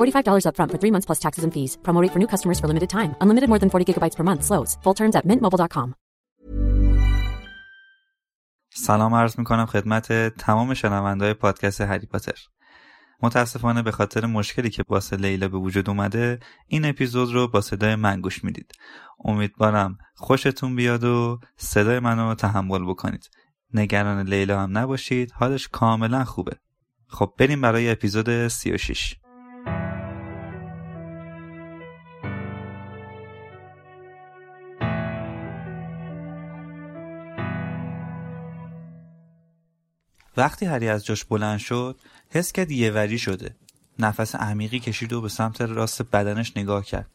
$45 up front for 3 months plus taxes and fees. Promo rate for new customers for limited time. Unlimited more than 40 gigabytes per month slows. Full terms at mintmobile.com. سلام عرض میکنم خدمت تمام شنوندهای پادکست هری پاتر. متاسفانه به خاطر مشکلی که واسه لیلا به وجود اومده این اپیزود رو با صدای من گوش میدید. امیدوارم خوشتون بیاد و صدای منو تحمل بکنید. نگران لیلا هم نباشید، حالش کاملا خوبه. خب بریم برای اپیزود 36. وقتی هری از جاش بلند شد، حس کرد یه وری شده. نفس عمیقی کشید و به سمت راست بدنش نگاه کرد.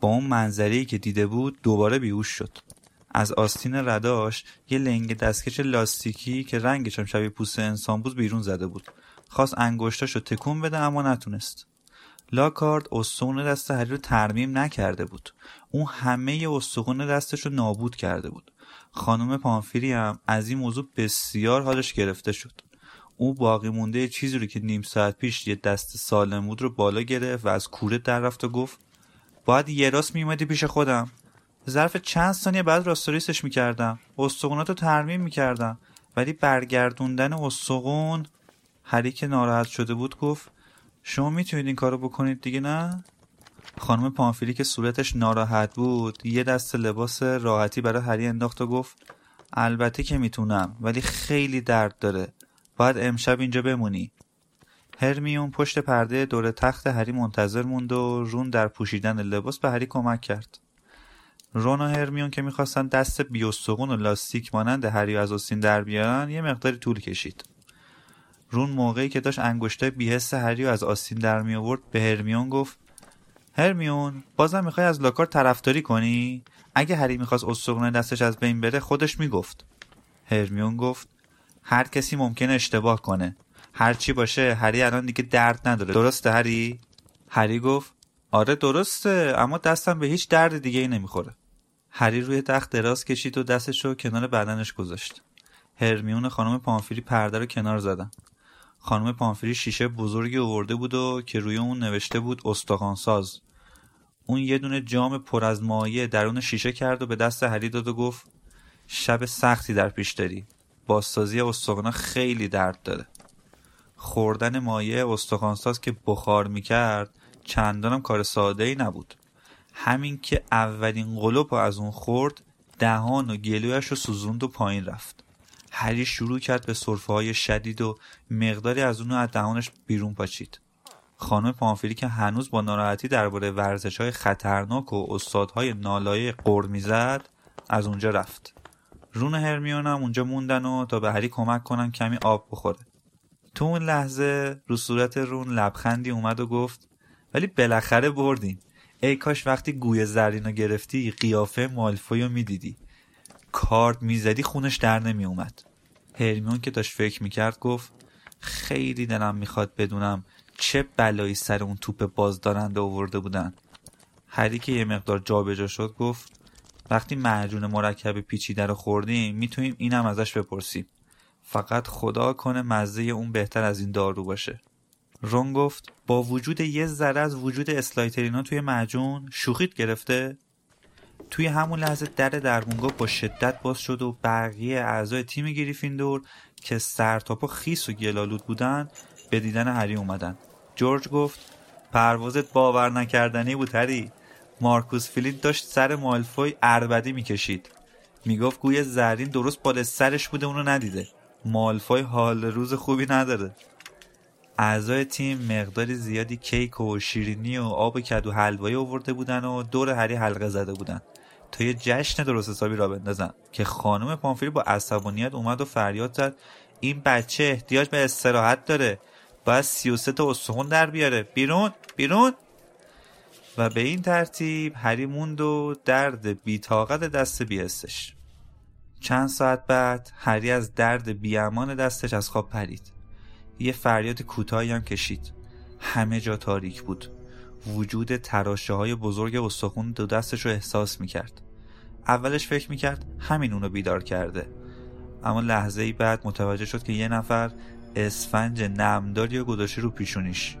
با اون منظری که دیده بود دوباره بیهوش شد. از آستین رداش یه لنگ دستکش لاستیکی که رنگش هم شبیه پوست انسان بود بیرون زده بود. خواست انگشتاشو تکون بده اما نتونست. لاکارد استخون دست هری رو ترمیم نکرده بود. اون همه استخون دستش رو نابود کرده بود. خانم پامفری هم از این موضوع بسیار حالش گرفته شد. او باقی مونده چیزی رو که نیم ساعت پیش یه دست سالم بود رو بالا گرفت و از کوره در رفت و گفت باید یه راست میومدی پیش خودم. ظرف چند ثانیه بعد راست و ریستش میکردم، استخونات رو ترمیم میکردم، ولی برگردوندن استخون. هری که ناراحت شده بود گفت شما میتونید این کارو بکنید دیگه نه؟ خانم پامفری که صورتش ناراحت بود یه دست لباس راحتی برای هری انداخت و گفت البته که میتونم، ولی خیلی درد داره. باید امشب اینجا بمونی. هرمیون پشت پرده دور تخت هری منتظر موند و رون در پوشیدن لباس به هری کمک کرد. رون و هرمیون که میخواستن دست بیستگون و لاستیک مانند هری از آستین در بیارن یه مقداری طول کشید. رون موقعی که داشت انگشته بی‌حس هری از آستین در می آورد به هرمیون گفت هرمیون بازم میخوای از لاکار طرفداری کنی؟ اگه هری میخواست استخوان دستش از بین بره خودش میگفت. هرمیون گفت هر کسی ممکنه اشتباه کنه، هر چی باشه هری الان دیگه درد نداره، درسته هری؟ هری گفت آره درسته، اما دستم به هیچ درد دیگه ای نمیخوره. هری روی تخت دراز کشید و دستشو کنار بدنش گذاشت. هرمیون و خانم پامفری پرده رو کنار زدن. خانم پامفری شیشه بزرگی آورده بود و که روی اون نوشته بود استخوان‌ساز. اون یه دونه جام پر از مایع درون شیشه کرد و به دست هری داد و گفت شب سختی در پیش داری. بازسازی استخوان خیلی درد داره. خوردن مایع استخوان‌ساز که بخار میکرد چندانم کار ساده‌ای نبود. همین که اولین قلوپ از اون خورد دهان و گلویش رو سوزوند و پایین رفت. هری شروع کرد به سرفه‌های شدید و مقداری از اون رو از دهانش بیرون پاچید. خانم پامفری که هنوز با ناراحتی درباره ورزش‌های خطرناک و استادهای نالایق غر می‌زد از اونجا رفت. رون و هرمیون هم اونجا موندن و تا به هری کمک کنن کمی آب بخوره. تو اون لحظه رو صورت رون لبخندی اومد و گفت ولی بالاخره بردیم. ای کاش وقتی گوی زرین رو گرفتی قیافه مالفوی رو می‌دیدی. کارت میزدی خونش در نمی اومد. هرمیون که داشت فکر میکرد گفت خیلی دلم میخواد بدونم چه بلایی سر اون توپ بازدارنده آورده بودن. هری که یه مقدار جابجا شد گفت وقتی معجون مرکب پیچیده رو خوردیم میتونیم اینم ازش بپرسیم. فقط خدا کنه مزه اون بهتر از این دارو باشه. رون گفت با وجود یه ذره از وجود اسلایترینا توی معجون شوخیت گرفته؟ توی همون لحظه در درمونگاه با شدت باز شد و بقیه اعضای تیم گریفیندور که سرتاپا خیس و گلالود بودن به دیدن هری اومدن. جورج گفت پروازت باور نکردنی بود هری. مارکوس فیلید داشت سر مالفوی عربدی میکشید. میگفت گوی زرین درست بالا سرش بوده اونو ندیده. مالفوی حال روز خوبی نداره. اعضای تیم مقدار زیادی کیک و شیرینی و آب کدو حلوایی آورده بودن و دور هری حلقه زده بودن تا یه جشن درست حسابی را بندازن که خانم پامفری با عصبانیت اومد و فریاد زد این بچه احتیاج به استراحت داره. باید 33 تا استخون در بیاره. بیرون بیرون. و به این ترتیب هری موند و درد بی‌طاقت دست بی‌حسش. چند ساعت بعد هری از درد بی‌امان دستش از خواب پرید. یه فریاد کوتاهی هم کشید. همه جا تاریک بود. وجود تراشه‌های بزرگ استخوان دو دستش رو احساس می‌کرد. اولش فکر می‌کرد همین اون رو بیدار کرده. اما لحظه‌ای بعد متوجه شد که یه نفر اسفنج نمداری و گذاشته رو پیشونیش.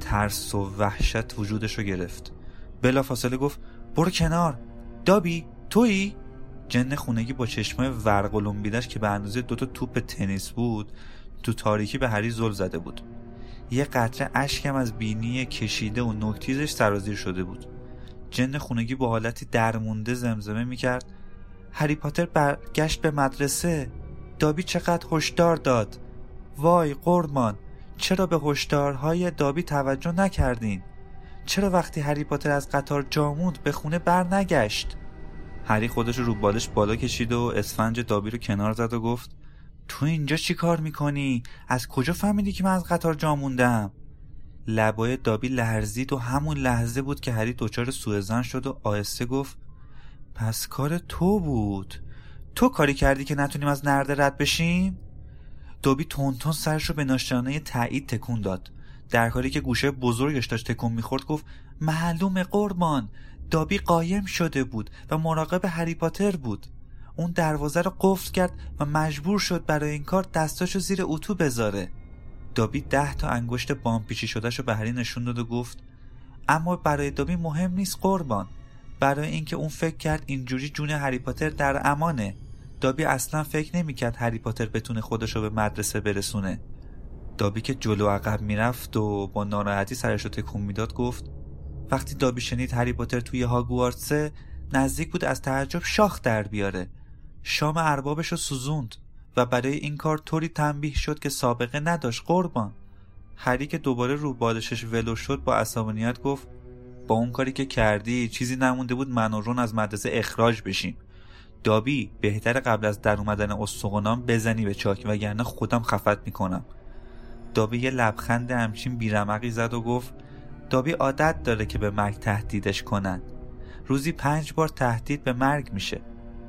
ترس و وحشت وجودش رو گرفت. بلافاصله گفت برو کنار. دابی تویی؟ جن خونگی با چشمای ورقلومبیدش که به اندازه دوتا توپ تنیس بود تو تاریکی به هری زل زده بود. یه قطره اشکم از بینی کشیده و نوکتیزش سرازیر شده بود. جن خونگی با حالتی درمونده زمزمه میکرد هری پاتر برگشت به مدرسه. دابی چقدر هشدار داد. وای قربان، چرا به هشدارهای دابی توجه نکردین؟ چرا وقتی هری پاتر از قطار جا موند به خونه بر نگشت؟ هری خودش رو بالش بالا کشید و اسفنج دابی رو کنار زد و گفت تو اینجا چی کار میکنی؟ از کجا فهمیدی که من از قطار جا موندم؟ لبای دابی لرزید و همون لحظه بود که هری دچار سوءظن شد و آهسته گفت پس کار تو بود. تو کاری کردی که نتونیم از نرده رد بشیم؟ دابی تونتون سرش رو به نشانه تایید تکون داد. در حالی که گوشه بزرگش داشت تکون میخورد گفت معلومه قربان، دابی قایم شده بود و مراقب هری پاتر بود. اون دروازه رو قفل کرد و مجبور شد برای این کار دستاشو زیر اتو بذاره. دابی 10 تا انگشت بامپیچی شدهش رو به هری نشون داد و گفت اما برای دابی مهم نیست قربان، برای اینکه اون فکر کرد اینجوری جون هری پاتر در امانه. دابی اصلا فکر نمی‌کرد هری پاتر بتونه خودشو به مدرسه برسونه. دابی که جلو عقب میرفت و با ناراحتی سرش رو تکون میداد گفت وقتی دابی شنید هری پاتر توی هاگوارتس نزدیک بود از تعجب شاخ در بیاره. شام اربابش رو سوزوند و برای این کار طوری تنبیه شد که سابقه نداشت قربان. هری که دوباره رو بالشش ولو شد با عصبانیت گفت با اون کاری که کردی چیزی نمونده بود من و رون از مدرسه اخراج بشیم. دابی بهتر قبل از در اومدن استخونام بزنی به چاک وگرنه خودم خفت میکنم. دابی یه لبخند همچین بیرمقی زد و گفت دابی عادت داره که به مرگ تهدیدش کنن. روزی 5 بار تهدید به مرگ میشه.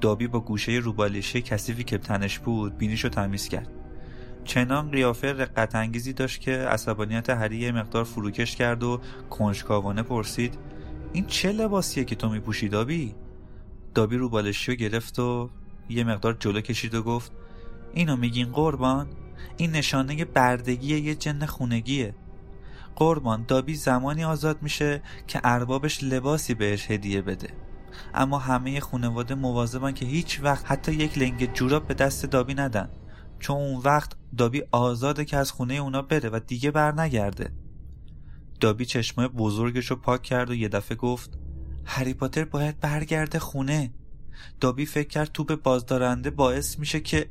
دابی با گوشه روبالیشه کثیفی که تنش بود بینیشو تمیز کرد. چنان قیافه رقت انگیزی داشت که عصبانیت هری یه مقدار فروکش کرد و کنجکاوانه پرسید این چه لباسیه که تو میپوشی دابی؟ دابی روبالشیو گرفت و یه مقدار جلو کشید و گفت اینو میگین قربان؟ این نشانه بردگیه، یه جن خونگیه قربان. دابی زمانی آزاد میشه که اربابش لباسی بهش هدیه بده، اما همه خانواده مواظبن که هیچ وقت حتی یک لنگ جوراب به دست دابی ندن، چون اون وقت دابی آزاده که از خونه اونا بره و دیگه برنگرده. دابی چشمای بزرگشو پاک کرد و یه دفعه گفت هری پاتر باید برگرده خونه. دابی فکر کرد توپ بازدارنده باعث میشه که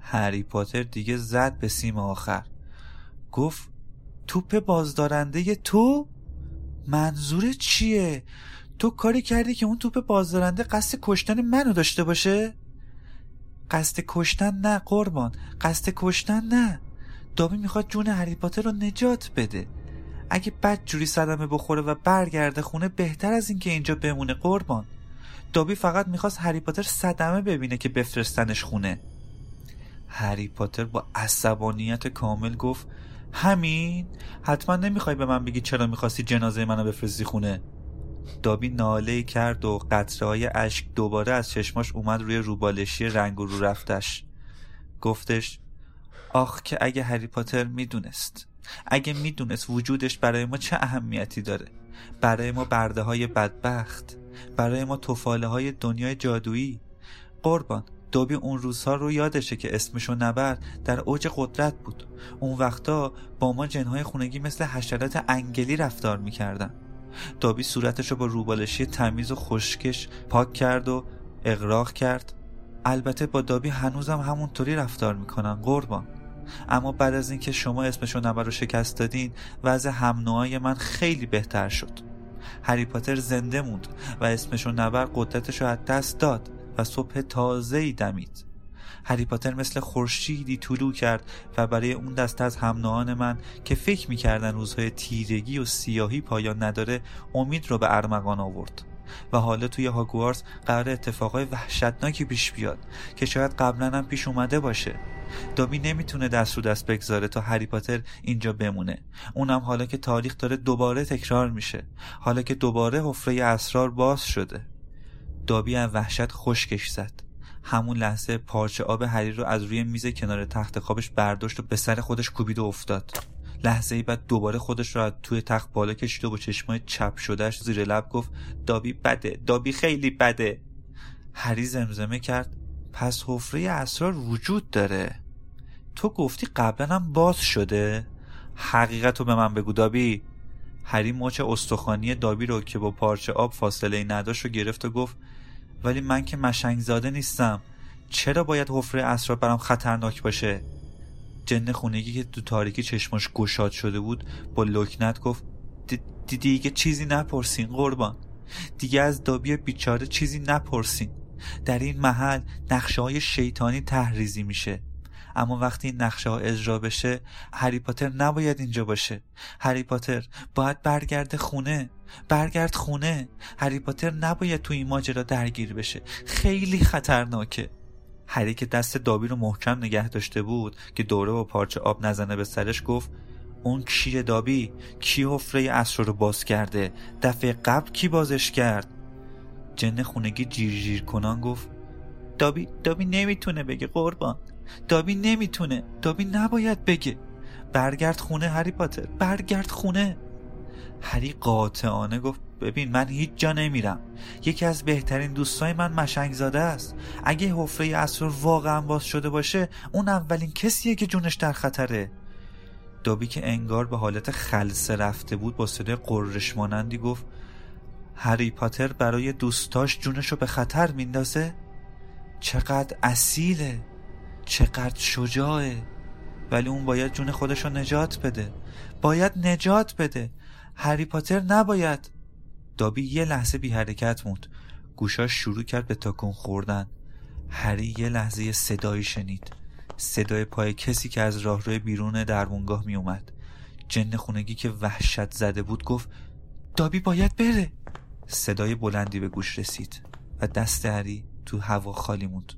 هری پاتر دیگه زد به سیم آخر. گفت توپ بازدارنده ی تو؟ منظورت چیه؟ تو کاری کردی که اون توپ بازدارنده قصد کشتن منو داشته باشه؟ قصد کشتن نه قربان، قصد کشتن نه. دابی میخواد جون هری پاتر رو نجات بده. اگه بدجوری صدمه بخوره و برگرده خونه بهتر از این که اینجا بمونه قربان. دابی فقط میخواست هری پاتر صدمه ببینه که بفرستنش خونه. هری پاتر با عصبانیت کامل گفت همین؟ حتما نمیخوای به من بگی چرا میخواستی جنازه منو بفرستی خونه؟ دابی ناله‌ای کرد و قطره‌های اشک دوباره از چشماش اومد روی روبالشی رنگ و رو رفتش. گفتش آخ که اگه هری پاتر میدونست، اگه میدونست وجودش برای ما چه اهمیتی داره، برای ما برده های بدبخت، برای ما تفاله های دنیای جادویی. قربان دابی اون روزها رو یادشه که اسمشو نبرد در اوج قدرت بود. اون وقتا با ما جنهای خونگی مثل حشرات انگلی رفتار میکردن. دابی صورتشو با روبالشی تمیز و خشکش پاک کرد و اغراق کرد. البته با دابی هنوزم همونطوری رفتار میکنن قربان، اما بعد از اینکه شما اسمشو نبرد رو شکست دادین وضع هم‌نوعی من خیلی بهتر شد. هری پاتر زنده موند و اسمشو نبرد قدرتشو از دست داد و صبح تازه‌ای دمید. هری پاتر مثل خورشیدی طلوع کرد و برای اون دسته از هم‌نوعان من که فکر می‌کردن روزهای تیرگی و سیاهی پایان نداره امید رو به ارمغان آورد و حالا توی هاگوارتس قرار اتفاقای وحشتناکی پیش بیاد که شاید قبلا هم پیش اومده باشه. دابی نمیتونه دست رو دست بگذاره تا هری پاتر اینجا بمونه، اونم حالا که تاریخ داره دوباره تکرار میشه، حالا که دوباره حفره اسرار باز شده. دابی از وحشت خشکش زد. همون لحظه پارچه آب هری رو از روی میز کنار تخت خوابش برداشت و به سر خودش کوبید و افتاد. لحظه‌ای بعد دوباره خودش رو از توی تخت بالا کشید و با چشمای چپ شدهش زیر لب گفت دابی بده، دابی خیلی بده. هری زمزمه کرد پس حفره اسرار وجود داره. تو گفتی قبلا هم باز شده؟ حقیقت رو به من بگو دابی. هری مچ استخوانی دابی رو که با پارچه آب فاصله نداشت رو گرفت و گفت ولی من که مشنگ زاده نیستم، چرا باید حفره اسرار برام خطرناک باشه؟ جن خونگی که تو تاریکی چشماش گشاد شده بود با لکنت گفت دیگه چیزی نپرسین قربان، دیگه از دابی بیچاره چیزی نپرسین. در این محل نقشه های شیطانی تحریزی میشه، اما وقتی این نقشه ها اجرا بشه هری پاتر نباید اینجا باشه. هری پاتر باید برگرده خونه، برگرد خونه. هری پاتر نباید تو این ماجرا درگیر بشه، خیلی خطرناکه. هری که دست دابی رو محکم نگه داشته بود که دوره با پارچه آب نزنه به سرش گفت اون کیه دابی؟ کی حفره اسرار رو باز کرده؟ دفعه قبل کی بازش کرد؟ جن خونگی جیرجیر کنان گفت دابی نمیتونه بگه قربان، دابی نمیتونه، دابی نباید بگه. برگرد خونه هری پاتر، برگرد خونه. هری قاطعانه گفت ببین من هیچ جا نمیرم، یکی از بهترین دوستای من مشنگ زاده است. اگه حفره اسرار واقعا باز شده باشه اون اولین کسیه که جونش در خطره. دابی که انگار به حالت خلسه رفته بود با صدای قررش مانندی گفت هری پاتر برای دوستاش جونشو به خطر میندازه؟ چقدر اصیله، چقدر شجاعه، ولی اون باید جون خودشو نجات بده، باید نجات بده. هری پاتر نباید. دابی یه لحظه بی حرکت موند، گوشاش شروع کرد به تکون خوردن. هری یه لحظه صدایی شنید، صدای پای کسی که از راهروی بیرون درمونگاه می اومد. جن خونگی که وحشت زده بود گفت دابی باید بره. صدای بلندی به گوش رسید و دست هری تو هوا خالی موند.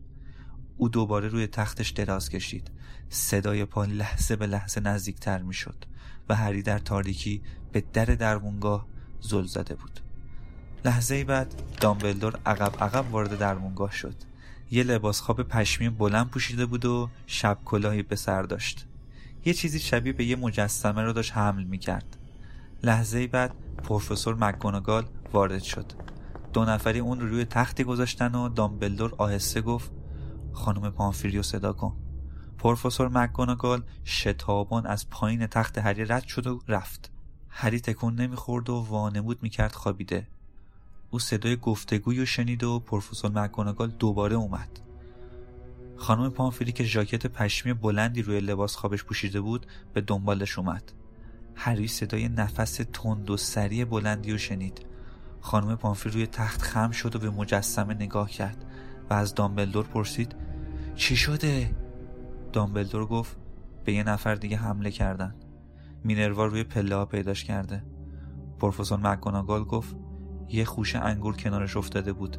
او دوباره روی تختش دراز کشید. صدای پا لحظه به لحظه نزدیکتر می شد و هری در تاریکی به در درمونگاه زل زده بود. لحظه بعد دامبلدور عقب وارد درمونگاه شد. یه لباس خواب پشمی بلند پوشیده بود و شب کلاهی به سر داشت. یه چیزی شبیه به یه مجسمه رو داشت حمل می کرد. لحظه بعد پروفسور مکگوناگال وارد شد. دو نفری اون رو روی تختی گذاشتن و دامبلدور آهسته گفت خانم پامفری رو صدا کن. پروفسور مکگوناگال شتابان از پایین تخت هری رد شد و رفت. هری تکون نمیخورد و وانمود میکرد خوابیده. او صدای گفتگویی رو شنید و پروفسور مکگوناگال دوباره اومد. خانم پامفری که ژاکت پشمی بلندی روی لباس خوابش پوشیده بود به دنبالش اومد. هری صدای نفس تند و سریع بلندی رو شنید. خانم پامفری روی تخت خم شد و به مجسمه نگاه کرد و از دامبلدور پرسید چی شده؟ دامبلدور گفت به یه نفر دیگه حمله کردن، مینروا روی پله‌ها پیداش کرده. پروفسور مکگوناگال گفت یه خوشه انگور کنارش افتاده بود،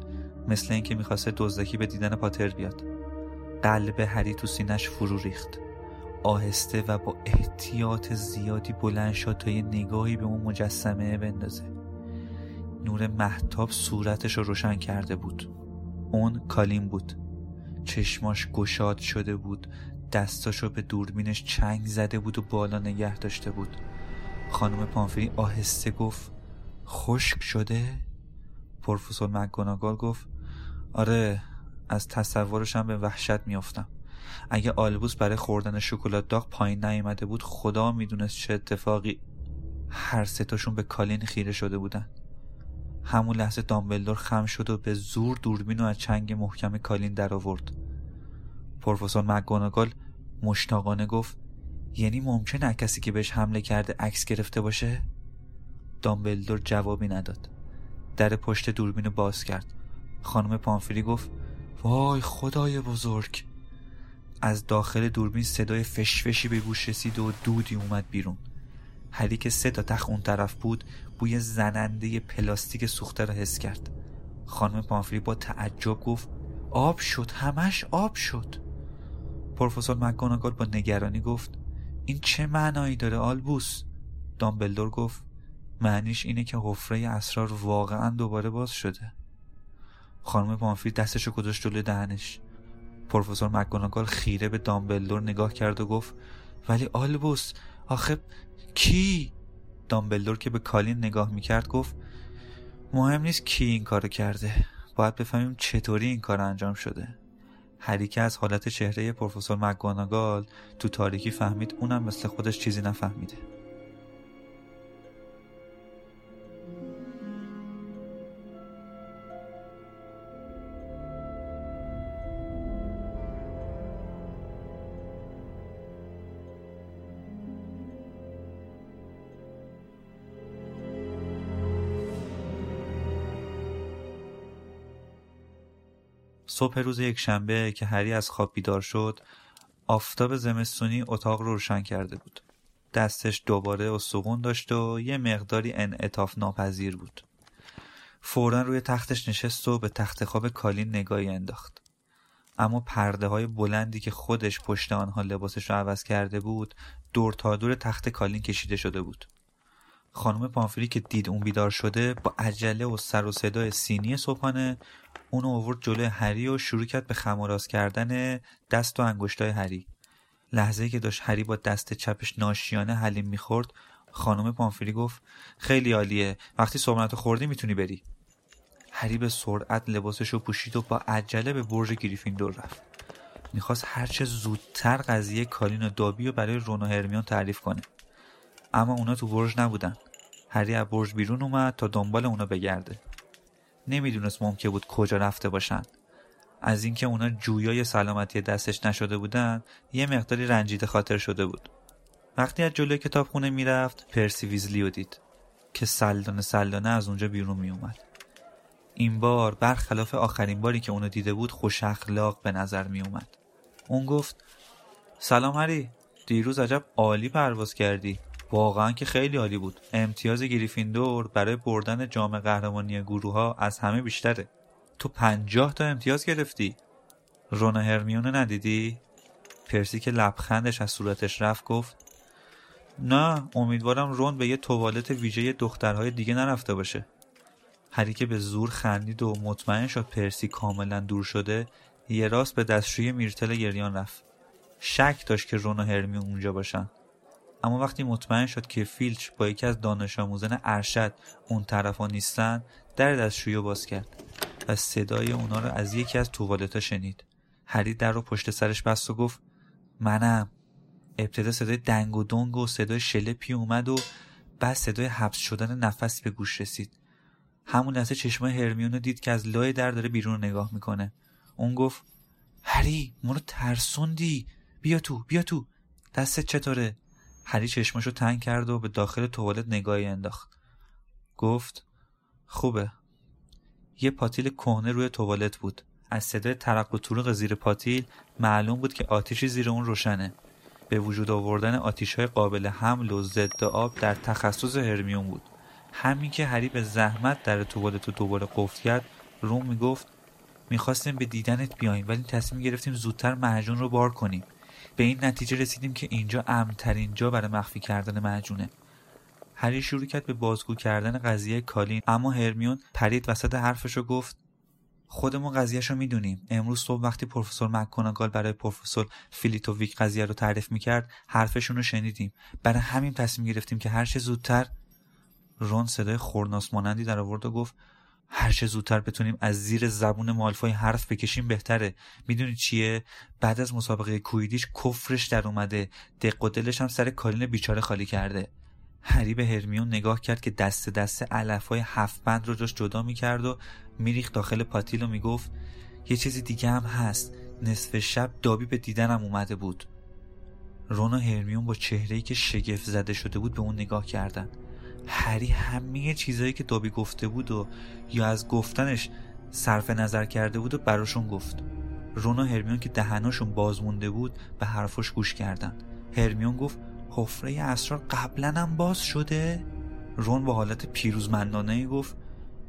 مثل اینکه می‌خواسته دزدکی به دیدن پاتر بیاد. قلب هری تو سینه‌اش فرو ریخت. آهسته و با احتیاط زیادی بلند شد تا یه نگاهی به اون مجسمه بندازه. نور مهتاب صورتش رو روشن کرده بود. اون کالین بود. چشماش گشاد شده بود، دستاش رو به دوربینش چنگ زده بود و بالا نگه داشته بود. خانم پامفری آهسته گفت خشک شده؟ پروفسور مکگوناگال گفت آره، از تصورش هم به وحشت میافتم. اگه آلبوس برای خوردن شکلات داغ پایین نیامده بود خدا میدونست چه اتفاقی. هر سه تاشون به کالین خیره شده بودن. همون لحظه دامبلدور خم شد و به زور دوربین رو از چنگ محکم کالین در آورد. پروفسور مکگوناگال مشتاقانه گفت یعنی ممکنه کسی که بهش حمله کرده عکس گرفته باشه؟ دامبلدور جوابی نداد. در پشت دوربین رو باز کرد. خانم پامفری گفت وای خدای بزرگ. از داخل دوربین صدای فشفشی به گوش رسید و دودی اومد بیرون. هری که 3 تا تخت اون طرف بود بوی زننده پلاستیک سوخته را حس کرد. خانم پامفری با تعجب گفت آب شد، همش آب شد. پروفسور مکگوناگال با نگرانی گفت این چه معنایی داره آلبوس؟ دامبلدور گفت معنیش اینه که حفره اسرار واقعا دوباره باز شده. خانم پامفری دستشو گذاشت جلوی دهنش. پروفسور مکگوناگال خیره به دامبلدور نگاه کرد و گفت ولی آلبوس آخه کی؟ دامبلدور که به کالین نگاه میکرد گفت مهم نیست کی این کارو کرده، باید بفهمیم چطوری این کار انجام شده. هری که از حالت چهره پروفسور مکگوناگال تو تاریکی فهمید اونم مثل خودش چیزی نفهمیده. صبح روز یکشنبه که هری از خواب بیدار شد، آفتاب زمستونی اتاق رو روشن کرده بود. دستش دوباره استخوان داشت و یه مقداری انعطاف ناپذیر بود. فوراً روی تختش نشست و به تخت خواب کالین نگاهی انداخت. اما پرده‌های بلندی که خودش پشت آنها لباسش رو عوض کرده بود، دور تا دور تخت کالین کشیده شده بود. خانم پامفری که دید اون بیدار شده، با عجله و سر و صدای سینی صبحانه اونو آورد جلوی هری و شروع کرد به خم و راست کردن دست و انگشتای هری. لحظه‌ای که داشت هری با دست چپش ناشیانه حلیم می‌خورد، خانم پامفری گفت خیلی عالیه، وقتی صبحونتو خوردی میتونی بری. هری به سرعت لباسشو پوشید و با عجله به برج گریفیندور رفت. می‌خواست هرچه زودتر قضیه کالین و دابی رو برای رون و هرمیون تعریف کنه. اما اونا تو برج نبودن. هری از برج بیرون اومد تا دنبال اونا بگرده. نمیدونست ممکن بود کجا رفته باشن. از اینکه اونا جویای سلامتی دستش نشده بودن یه مقداری رنجیده خاطر شده بود. وقتی از جلوی کتابخونه میرفت پرسی ویزلی رو دید که سلدانه سلدانه از اونجا بیرون میومد. این بار برخلاف آخرین باری که اونو دیده بود خوش اخلاق به نظر میومد. اون گفت سلام هری، دیروز عجب عالی پرواز کردی. واقعا که خیلی عالی بود. امتیاز گریفیندور برای بردن جام قهرمانی گروه‌ها از همه بیشتره. تو 50 تا امتیاز گرفتی. رون و هرمیون رو ندیدی؟ پرسی که لبخندش از صورتش رفت گفت نه، امیدوارم رون به یه توالت ویژه دخترهای دیگه نرفته باشه. هری که به زور خندید و مطمئن شد پرسی کاملا دور شده، یه راست به دستشویی میرتل گریان رفت. شک داشت که رون و هرمیون اونجا باشن. اما وقتی مطمئن شد که فیلچ با یکی از دانش آموزان ارشد اون طرفا نیستن، در دستشویی باز کرد و صدای اونا رو از یکی از توالت‌ها شنید. هری در رو پشت سرش بست و گفت منم. ابتدا صدای دنگ و دنگ و صدای شلپی اومد و بعد صدای حبس شدن نفسی به گوش رسید. همون لحظه چشمای هرمیون رو دید که از لای در داره بیرون نگاه میکنه. اون گفت هری، ما رو ترسوندی، بیا تو. دستت چطوره؟ هری چشمشو تنگ کرد و به داخل توالت نگاهی انداخت. گفت خوبه. یه پاتیل کهنه روی توالت بود. از صدای ترق و طرق زیر پاتیل معلوم بود که آتیشی زیر اون روشنه. به وجود آوردن آتیش‌های قابل حمل و ضد آب در تخصص هرمیون بود. همین که هری به زحمت در توالت رو دوباره قفل کرد، رون میگفت میخواستیم به دیدنت بیاییم ولی تصمیم گرفتیم زودتر معجون رو بار کنیم. به این نتیجه رسیدیم که اینجا امن‌ترین جا برای مخفی کردن معجونه. هری شروع کرد به بازگو کردن قضیه کالین، اما هرمیون پرید وسط حرفش و گفت خودمون قضیه‌شو میدونیم. امروز صبح وقتی پروفسور مک‌گوناگال برای پروفسور فلیتویک قضیه رو تعریف میکرد حرفشون رو شنیدیم، برای همین تصمیم گرفتیم که هر چه زودتر. رون صدای خورناس مانندی در آورد و گفت هر چه زودتر بتونیم از زیر زبون مالفوی حرف بکشیم بهتره. میدونی چیه؟ بعد از مسابقه کویدیچ کفرش در اومده، دق و دلش هم سر کالین بیچاره خالی کرده. هری به هرمیون نگاه کرد که دست علف‌های هفت بند رو جاش جدا می‌کرد و میریخت داخل پاتیل و میگفت یه چیزی دیگه هم هست، نصف شب دابی به دیدنم اومده بود. رون و هرمیون با چهره‌ای که شگفت زده شده بود به اون نگاه کردن. هری همه چیزایی که دابی گفته بود و یا از گفتنش صرف نظر کرده بود و براشون گفت. رون و هرمیون که دهناشون باز مونده بود به حرفش گوش کردن. هرمیون گفت حفره اسرار قبلا هم باز شده؟ رون با حالت پیروزمندانه گفت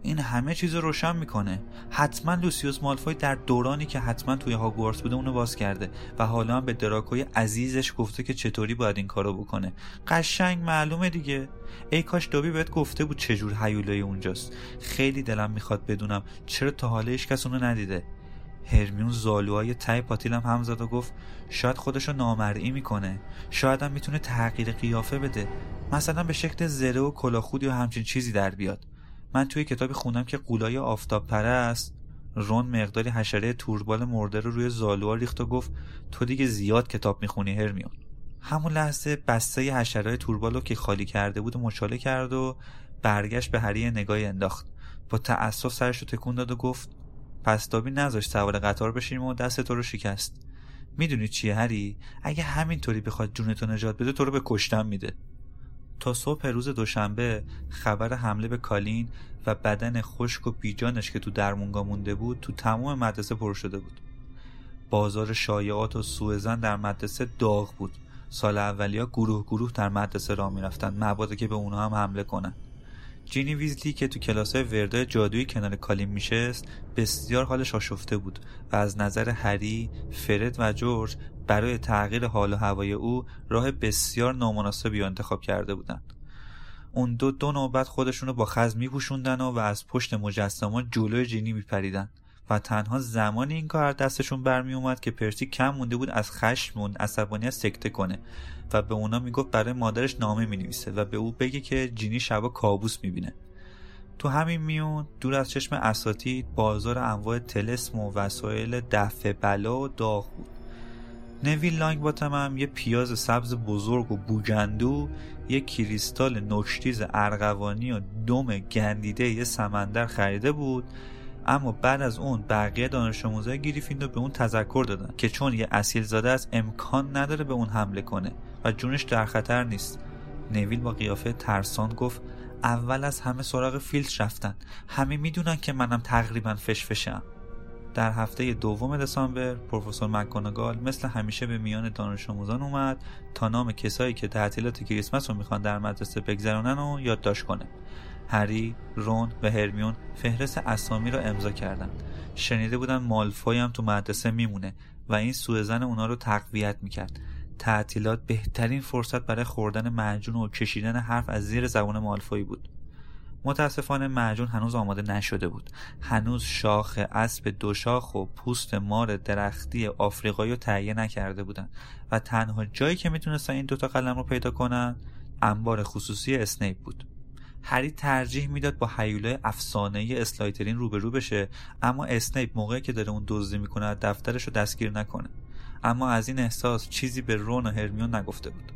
این همه چیز رو روشن میکنه. حتما لوسیوس مالفوی در دورانی که حتما توی هاگوارتس بوده اونو باز کرده و حالا هم به دراکوی عزیزش گفته که چطوری باید این کارو بکنه. قشنگ معلومه دیگه. ای کاش دابی بهت گفته بود چجور هیولای اونجاست. خیلی دلم میخواد بدونم چرا تا حالا هیچ کس اونو ندیده. هرمیون زالوهای ته پاتیلم هم زد و گفت شاید خودشو نامرئی میکنه، شاید هم میتونه تغییر قیافه بده، مثلا به شکل زره و کلاخودی و همچین چیزی در بیاد. من توی کتابی خوندم که قولای آفتاب پرست. رون مقداری حشره توربال مرده رو روی زالوها ریخت و گفت تو دیگه زیاد کتاب میخونی هرمیون. همون لحظه بسته حشره‌های توربال رو که خالی کرده بود مچاله کرد و برگشت به هری نگاهی انداخت. با تأسف سرش رو تکون داد و گفت پس دابی نذاشت سوار قطار بشیم و دست تو رو شکست. میدونی چیه هری؟ اگه همینطوری بخواد جونتو نجات بده تو رو به کشتن میده. تا صبح روز دوشنبه خبر حمله به کالین و بدن خشک و بیجانش که تو درمونگا مونده بود تو تمام مدرسه پر شده بود. بازار شایعات و سوءظن در مدرسه داغ بود. سال اولیا گروه گروه در مدرسه راه میرفتن مبادا که به اونها هم حمله کنن. جینی ویزلی که تو کلاسای وردای جادویی کنار کالین میشست بسیار حالش آشفته بود و از نظر هری، فرد و جورج برای تغییر حال و هوای او راه بسیار نامناسبی انتخاب کرده بودند. اون دو نوبت خودشونو با خز میپوشوندن و از پشت مجسمه جلوی جینی میپریدن و تنها زمانی این کار دستشون برمی اومد که پرسی کم مونده بود از خشم و عصبانیت سکته کنه و به اونا میگفت برای مادرش نامه مینویسه و به او بگه که جینی شبا کابوس میبینه. تو همین میون دور از چشم اساتید بازار انواع طلسم و وسایل دفع بلا و داغ بود. نویل لانگباتم هم یه پیاز سبز بزرگ و بوگندو، یه کریستال نوشتیز ارغوانی و دم گندیده یه سمندر خریده بود، اما بعد از اون بقیه دانش آموزای گریفیندور به اون تذکر دادن که چون یه اصیل زاده است امکان نداره به اون حمله کنه و جونش در خطر نیست. نویل با قیافه ترسان گفت اول از همه سراغ فیلچ رفتن، همه میدونن که منم تقریبا فشفشم. در هفته دوم دسامبر پروفسور مک‌گوناگال مثل همیشه به میان دانش آموزان اومد تا نام کسایی که تعطیلات کریسمس رو میخوان در مدرسه بگذرونن رو یادداشت کنه. هری، رون و هرمیون فهرست اسامی رو امضا کردند. شنیده بودن مالفوی هم تو مدرسه میمونه و این سوءظن اونا رو تقویت میکرد. تعطیلات بهترین فرصت برای خوردن معجون و کشیدن حرف از زیر زبان مالفوی بود. متاسفانه معجون هنوز آماده نشده بود. هنوز شاخ اسب دوشاخ و پوست مار درختی آفریقایی رو تهیه نکرده بودن و تنها جایی که میتونستن این دوتا قلم رو پیدا کنن انبار خصوصی اسنیپ بود. هری ترجیح میداد با هیولای افسانه‌ای اسلایترین روبرو بشه، اما اسنیپ موقعی که داره اون دزدی میکنه دفترشو دستگیر نکنه. اما از این احساس چیزی به رون و هرمیون نگفته بود.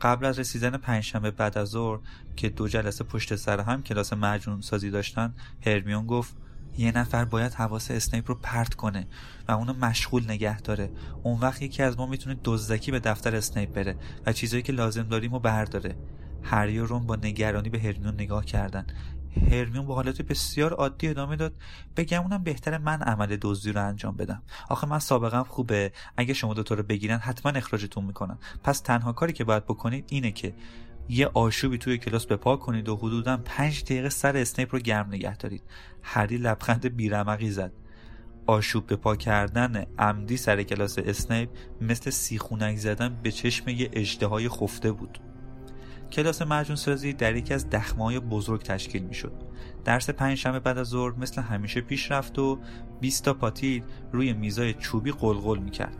قبل از رسیدن پنجشنبه بعد از ظهر که دو جلسه پشت سر هم کلاس معجون سازی داشتن، هرمیون گفت یه نفر باید حواس اسنیپ رو پرت کنه و اونو مشغول نگه داره. اون وقت یکی از ما میتونه دزدکی به دفتر اسنیپ بره و چیزایی که لازم داریمو برداره. هری و رون با نگرانی به هرمیون نگاه کردن. هرمیون با حالت بسیار عادی ادامه داد بگم اونم بهتره من عمل دزدی رو انجام بدم. آخه من سابقم خوبه. اگه شما دوتا رو بگیرن حتما اخراجتون میکنن. پس تنها کاری که باید بکنید اینه که یه آشوبی توی کلاس به پا کنید و حدوداً 5 دقیقه سر اسنیپ رو گرم نگه دارید. هری لبخند بیرمقی زد. آشوب به پا کردن عمدی سر کلاس اسنیپ مثل سیخونک زدن به چشم یه اژدهای خفته بود. کلاس معجون سازی در یکی از دخمه‌های بزرگ تشکیل می‌شد. درس پنجشنبه بعد از ظهر مثل همیشه پیش رفت و 20 تا پاتیل روی میزای چوبی قلقل می‌کرد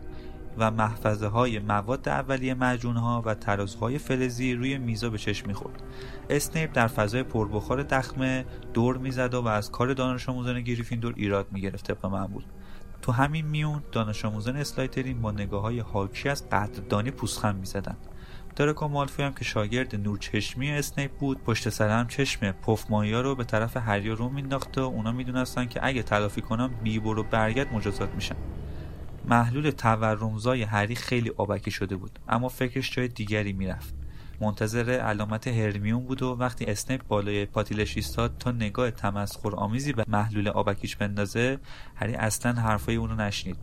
و محفظه‌های مواد اولیه معجون‌ها و ترازهای فلزی روی میزا به چشم می‌خورد. اسنیپ در فضای پربخار دخمه دور می‌زد و از کار دانش آموزان گریفیندور ایراد می‌گرفت طبق معمول. تو همین میون دانش آموزان اسلایترین با نگاه‌های حاکی از قدردانی پوزخم می‌زدند. دراکو مالفوی هم که شاگرد نورچشمی اسنیپ بود پشت سر هم چشم پفمایا رو به طرف هری و رون مینداخت و اونا میدونستن که اگه تلافی کنم بی برو برگرد مجازات میشن. محلول تورمزای هری خیلی آبکی شده بود اما فکرش جای دیگری میرفت. منتظر علامت هرمیون بود و وقتی اسنیپ بالای پاتیلش ایستاد تا نگاه تمسخرآمیزی به محلول آبکیش بندازه، هری اصلا حرفای اونو نشنید.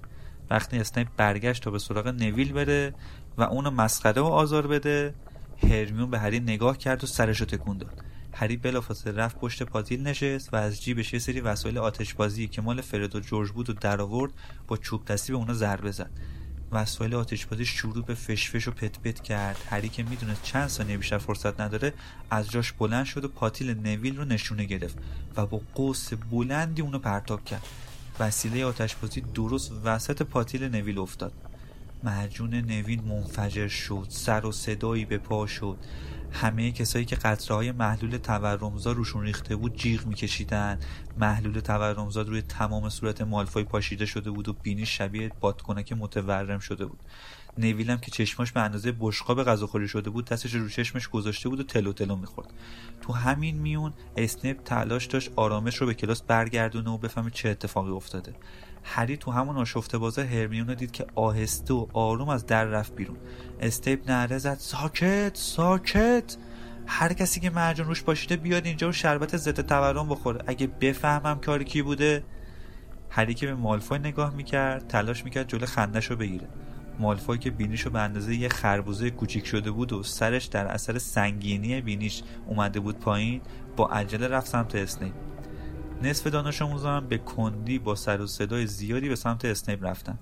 وقتی اسنیپ برگشت تا به سراغ نویل بره و اونو مسخره و آزار بده، هرمیون به هری نگاه کرد و سرشو تکون داد. هری بلافاصله رفت پشت پاتیل نشست و از جیبش یه سری وسایل آتشبازی که مال فرد و جورج بود و درآورد، با چوب دستی به اونا ضربه زد. وسایل آتشبازی شروع به فشفش و پت پت کرد. هری که میدونه چند ثانیه بیشتر فرصت نداره، از جاش بلند شد و پاتیل نویل رو نشونه گرفت و با قوس بلندی اونو پرتاب کرد. وسیله آتشبازی درست وسط پاتیل نویل افتاد. معجون نویل منفجر شد، سر و صدایی به پا شد. همه کسایی که قطره‌های محلول تورمزا روشون ریخته بود جیغ می‌کشیدن. محلول تورمزا روی تمام صورت مالفوی پاشیده شده بود و بینیش شبیه بادکنک متورم شده بود. نویل هم که چشماش به اندازه بشقاب غذاخوری شده بود، دستش رو چشمش گذاشته بود و تلو تلو می‌خورد. تو همین میون اسنیپ تلاش داشت آرامش رو به کلاس برگردونه و بفهمه چه اتفاقی افتاده. هری تو همون آشفته بازه هرمیون رو دید که آهسته و آروم از در رفت بیرون. اسنیپ نعره زد ساکت ساکت، هر کسی که مرجان روش پاشیده بیاد اینجا و شربت ضد تورم بخوره، اگه بفهمم کار کی بوده. هری که به مالفوی نگاه میکرد تلاش میکرد جلو خندش رو بگیره. مالفوی که بینیش رو به اندازه یه خربوزه کوچیک شده بود و سرش در اثر سنگینی بینیش اومده بود پایین، با عجله رفت سمت اسنیپ. نصف دانش آموزان به کندی با سر و صدای زیادی به سمت اسنیپ رفتن.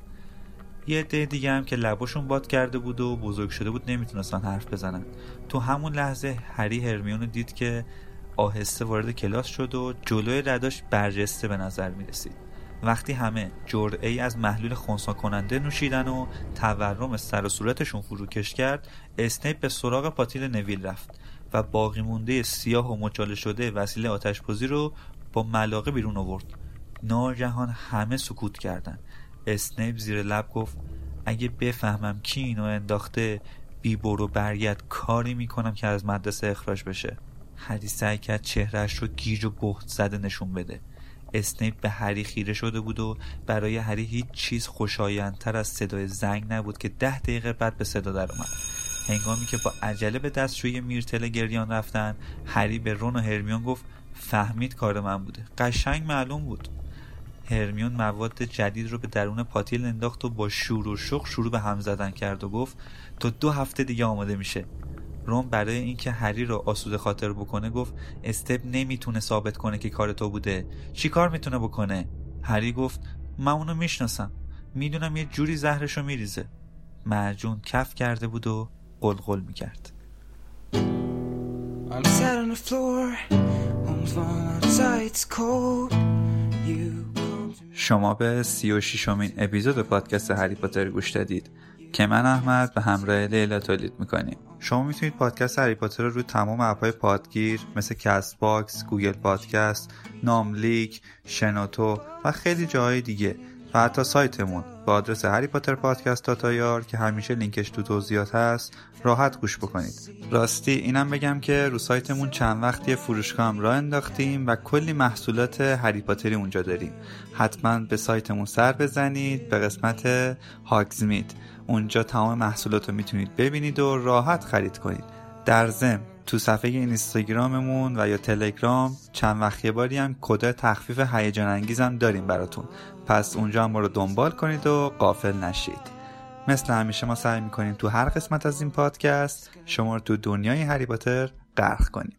یه عده دیگه هم که لباشون باد کرده بود و بزرگ شده بود نمیتونستن حرف بزنن. تو همون لحظه هری هرمیون رو دید که آهسته وارد کلاس شد و جلوی رداش برجسته به نظر میرسید. وقتی همه جرعه‌ای از محلول خنثی کننده نوشیدن و تورم سر و صورتشون فروکش کرد، اسنیپ به سراغ پاتیل نویل رفت و باقی مونده سیاه و مچاله شده وسیله آتش‌پوزی رو با ملاقه بیرون آورد. ناگهان همه سکوت کردند. اسنیپ زیر لب گفت اگه بفهمم کی اینو انداخته بی برو برگرد کاری میکنم که از مدرسه اخراج بشه. هری سعی کرد چهرهش رو گیج و بهت زده نشون بده. اسنیپ به هری خیره شده بود و برای هری هیچ چیز خوشایندتر از صدای زنگ نبود که 10 دقیقه بعد به صدا در اومد. هنگامی که با عجله به دستشویی میرتل گریان رفتن، هری به رون و هرمیون گفت فهمید کار من بوده. قشنگ معلوم بود. هرمیون مواد جدید رو به درون پاتیل انداخت و با شور و شوق شروع به هم زدن کرد و گفت تا 2 هفته دیگه آماده میشه. رون برای اینکه هری رو آسوده خاطر بکنه گفت استپ نمیتونه ثابت کنه که کار تو بوده. چی کار میتونه بکنه؟ هری گفت من اونو میشناسم. میدونم یه جوری زهرشو میریزه. معجون کف کرده بود و قلقل میکرد. I'm sat on the floor. شما به 36مین اپیزود پادکست هری پاتر گوش دادید که من احمد به همراه لیلا تولید میکنیم. شما میتونید پادکست هری پاتر رو روی تمام اپ‌های پادگیر مثل کست باکس، گوگل پادکست، ناملیک، شنوتو و خیلی جاهای دیگه و حتی سایتمون با آدرس harrypotterpodcast.ir که همیشه لینکش تو توضیحات هست راحت گوش بکنید. راستی اینم بگم که رو سایتمون چند وقتی فروشگاه هم راه انداختیم و کلی محصولات هری پاتری اونجا داریم. حتما به سایتمون سر بزنید به قسمت هاگزمید. اونجا تمام محصولات رو میتونید ببینید و راحت خرید کنید. در ضمن تو صفحه اینستاگراممون و یا تلگرام چند وقت یه باری هم کد تخفیف هیجان انگیز هم داریم براتون. پس اونجا هم ما رو دنبال کنید و غافل نشید. مثل همیشه ما سعی میکنیم تو هر قسمت از این پادکست شما رو تو دنیای هری پاتر غرق کنیم.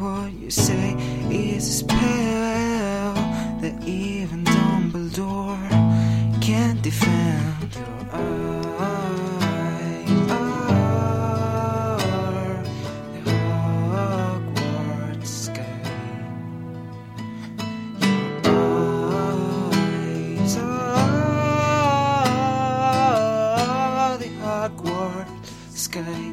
what you say is a spell that even Dumbledore can't defend. Your eyes are the Hogwarts sky. Your eyes are the Hogwarts sky.